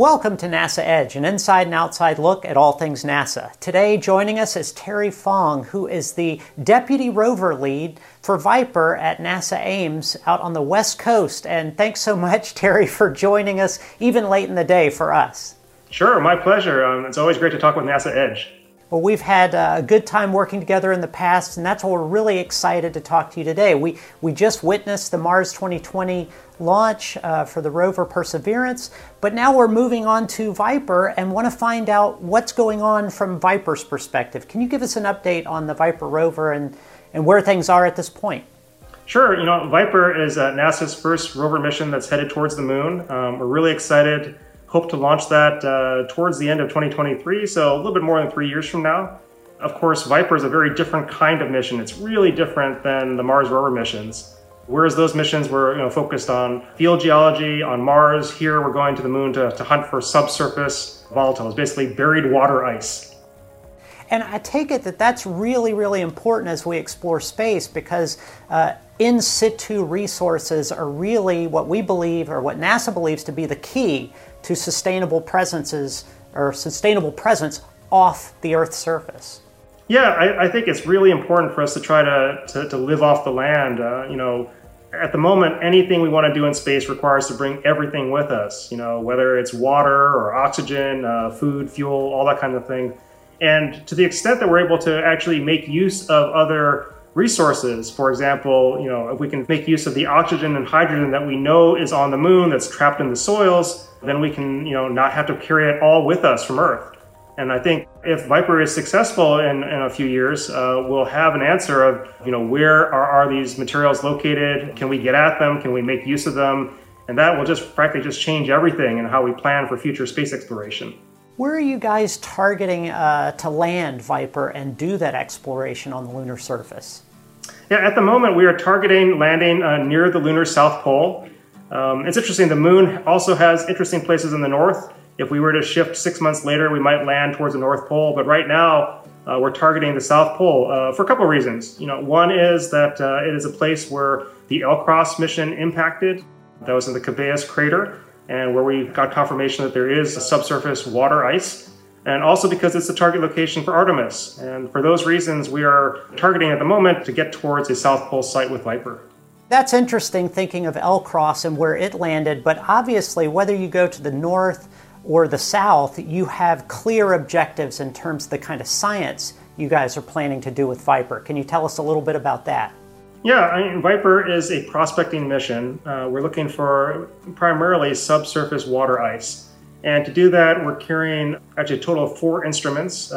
Welcome to NASA EDGE, an inside and outside look at all things NASA. Today joining us is Terry Fong, who is the Deputy Rover Lead for Viper at NASA Ames out on the West Coast. And thanks so much, Terry, for joining us even late in the day for us. Sure, my pleasure. It's always great to talk with NASA EDGE. Well, we've had a good time working together in the past, and that's why we're really excited to talk to you today. We just witnessed the Mars 2020 launch for the rover Perseverance, but now we're moving on to Viper and want to find out what's going on from Viper's perspective. Can you give us an update on the Viper rover and where things are at this point? Sure. You know, Viper is NASA's first rover mission that's headed towards the moon. We're really excited. Hope to launch that towards the end of 2023, so a little bit more than 3 years from now. Of course, Viper is a very different kind of mission. It's really different than the Mars rover missions. Whereas those missions were focused on field geology on Mars, here we're going to the moon to hunt for subsurface volatiles, basically buried water ice. And I take it that that's really, really important as we explore space, because in situ resources are really what we believe, or what NASA believes to be the key to sustainable presences or sustainable presence off the Earth's surface. Yeah, I think it's really important for us to try to live off the land. At the moment, anything we want to do in space requires to bring everything with us, whether it's water or oxygen, food, fuel, all that kind of thing. And to the extent that we're able to actually make use of other resources, for example, if we can make use of the oxygen and hydrogen that we know is on the moon, that's trapped in the soils, then we can, not have to carry it all with us from Earth. And I think if Viper is successful in a few years, we'll have an answer of, where are these materials located? Can we get at them? Can we make use of them? And that will just frankly just change everything and how we plan for future space exploration. Where are you guys targeting to land Viper and do that exploration on the lunar surface? Yeah, at the moment we are targeting landing near the lunar south pole. It's interesting, the moon also has interesting places in the north. If we were to shift 6 months later, we might land towards the North Pole, but right now we're targeting the South Pole for a couple of reasons. One is that it is a place where the LCROSS mission impacted. That was in the Cabeus Crater, and where we got confirmation that there is a subsurface water ice, and also because it's the target location for Artemis. And for those reasons, we are targeting at the moment to get towards a South Pole site with Viper. That's interesting, thinking of LCROSS and where it landed, but obviously whether you go to the north or the south, you have clear objectives in terms of the kind of science you guys are planning to do with Viper. Can you tell us a little bit about that? Yeah, Viper is a prospecting mission. We're looking for primarily subsurface water ice. And to do that, we're carrying actually a total of 4 instruments, 3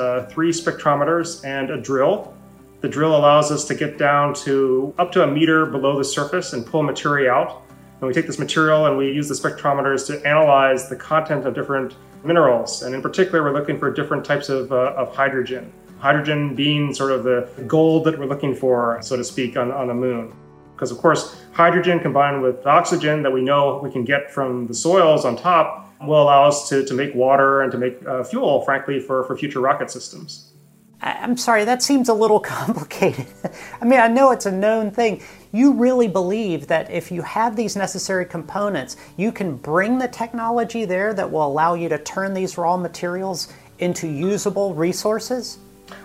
spectrometers and a drill. The drill allows us to get down to up to a meter below the surface and pull material out. And we take this material and we use the spectrometers to analyze the content of different minerals. And in particular, we're looking for different types of hydrogen. Hydrogen being sort of the gold that we're looking for, so to speak, on the moon. Because of course, hydrogen combined with oxygen that we know we can get from the soils on top will allow us to make water and to make fuel, frankly, for future rocket systems. I'm sorry, that seems a little complicated. I mean, I know it's a known thing. You really believe that if you have these necessary components, you can bring the technology there that will allow you to turn these raw materials into usable resources?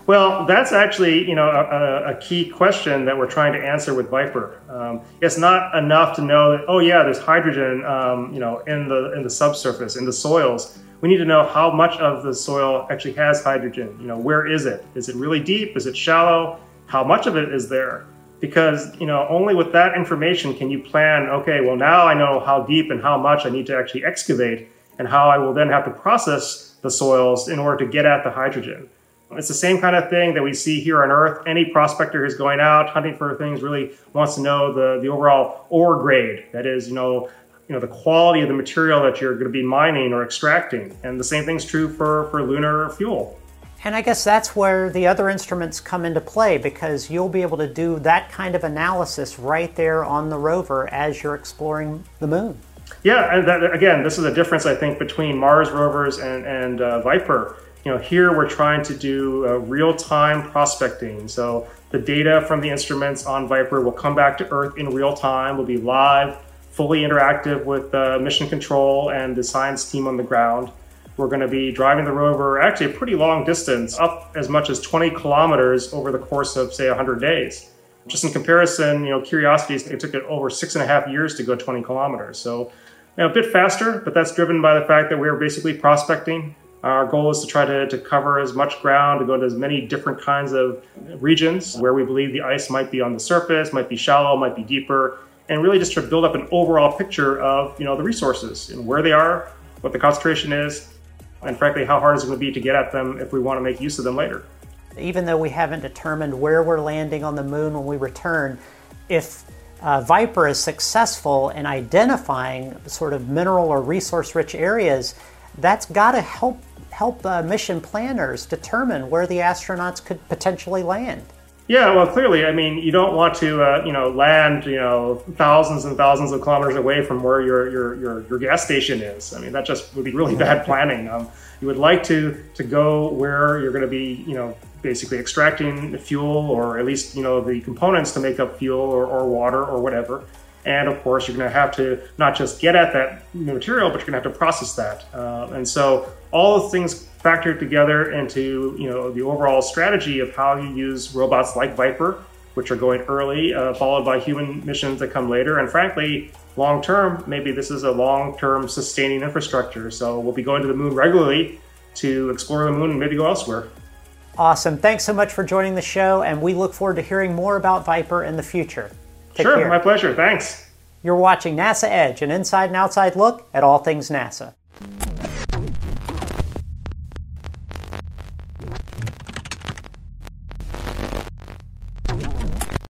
Well, that's actually, a key question that we're trying to answer with Viper. It's not enough to know that, oh yeah, there's hydrogen, in the subsurface, in the soils. We need to know how much of the soil actually has hydrogen. Where is it? Is it really deep? Is it shallow? How much of it is there? Because, only with that information can you plan, okay, well now I know how deep and how much I need to actually excavate and how I will then have to process the soils in order to get at the hydrogen. It's the same kind of thing that we see here on Earth. Any prospector who's going out hunting for things really wants to know the overall ore grade. That is, the quality of the material that you're going to be mining or extracting. And the same thing's true for lunar fuel. And I guess that's where the other instruments come into play, because you'll be able to do that kind of analysis right there on the rover as you're exploring the moon. Yeah, and that, again, this is a difference, I think, between Mars rovers and Viper. Here we're trying to do real-time prospecting. So the data from the instruments on Viper will come back to Earth in real time, will be live, fully interactive with mission control and the science team on the ground. We're going to be driving the rover actually a pretty long distance, up as much as 20 kilometers over the course of, say, 100 days. Just in comparison, you know, Curiosity, it took it over 6.5 years to go 20 kilometers. So, you know, a bit faster, but that's driven by the fact that we are basically prospecting. Our goal is to try to cover as much ground, to go to as many different kinds of regions where we believe the ice might be on the surface, might be shallow, might be deeper, and really just to build up an overall picture of, you know, the resources and where they are, what the concentration is, and frankly, how hard it's going to be to get at them if we want to make use of them later. Even though we haven't determined where we're landing on the moon when we return, if Viper is successful in identifying sort of mineral or resource-rich areas, that's got to help mission planners determine where the astronauts could potentially land. Yeah, well, clearly, I mean, you don't want to, you know, land, you know, thousands and thousands of kilometers away from where your gas station is. I mean, that just would be really bad planning. You would like to go where you're going to be, you know, basically extracting the fuel, or at least, you know, the components to make up fuel or water or whatever. And of course, you're going to have to not just get at that material, but you're going to have to process that. And so all those things factor together into, you know, the overall strategy of how you use robots like Viper, which are going early, followed by human missions that come later. And frankly, long term, maybe this is a long term sustaining infrastructure. So we'll be going to the moon regularly to explore the moon and maybe go elsewhere. Awesome. Thanks so much for joining the show. And we look forward to hearing more about Viper in the future. Sure, my pleasure. Thanks. You're watching NASA EDGE, an inside and outside look at all things NASA.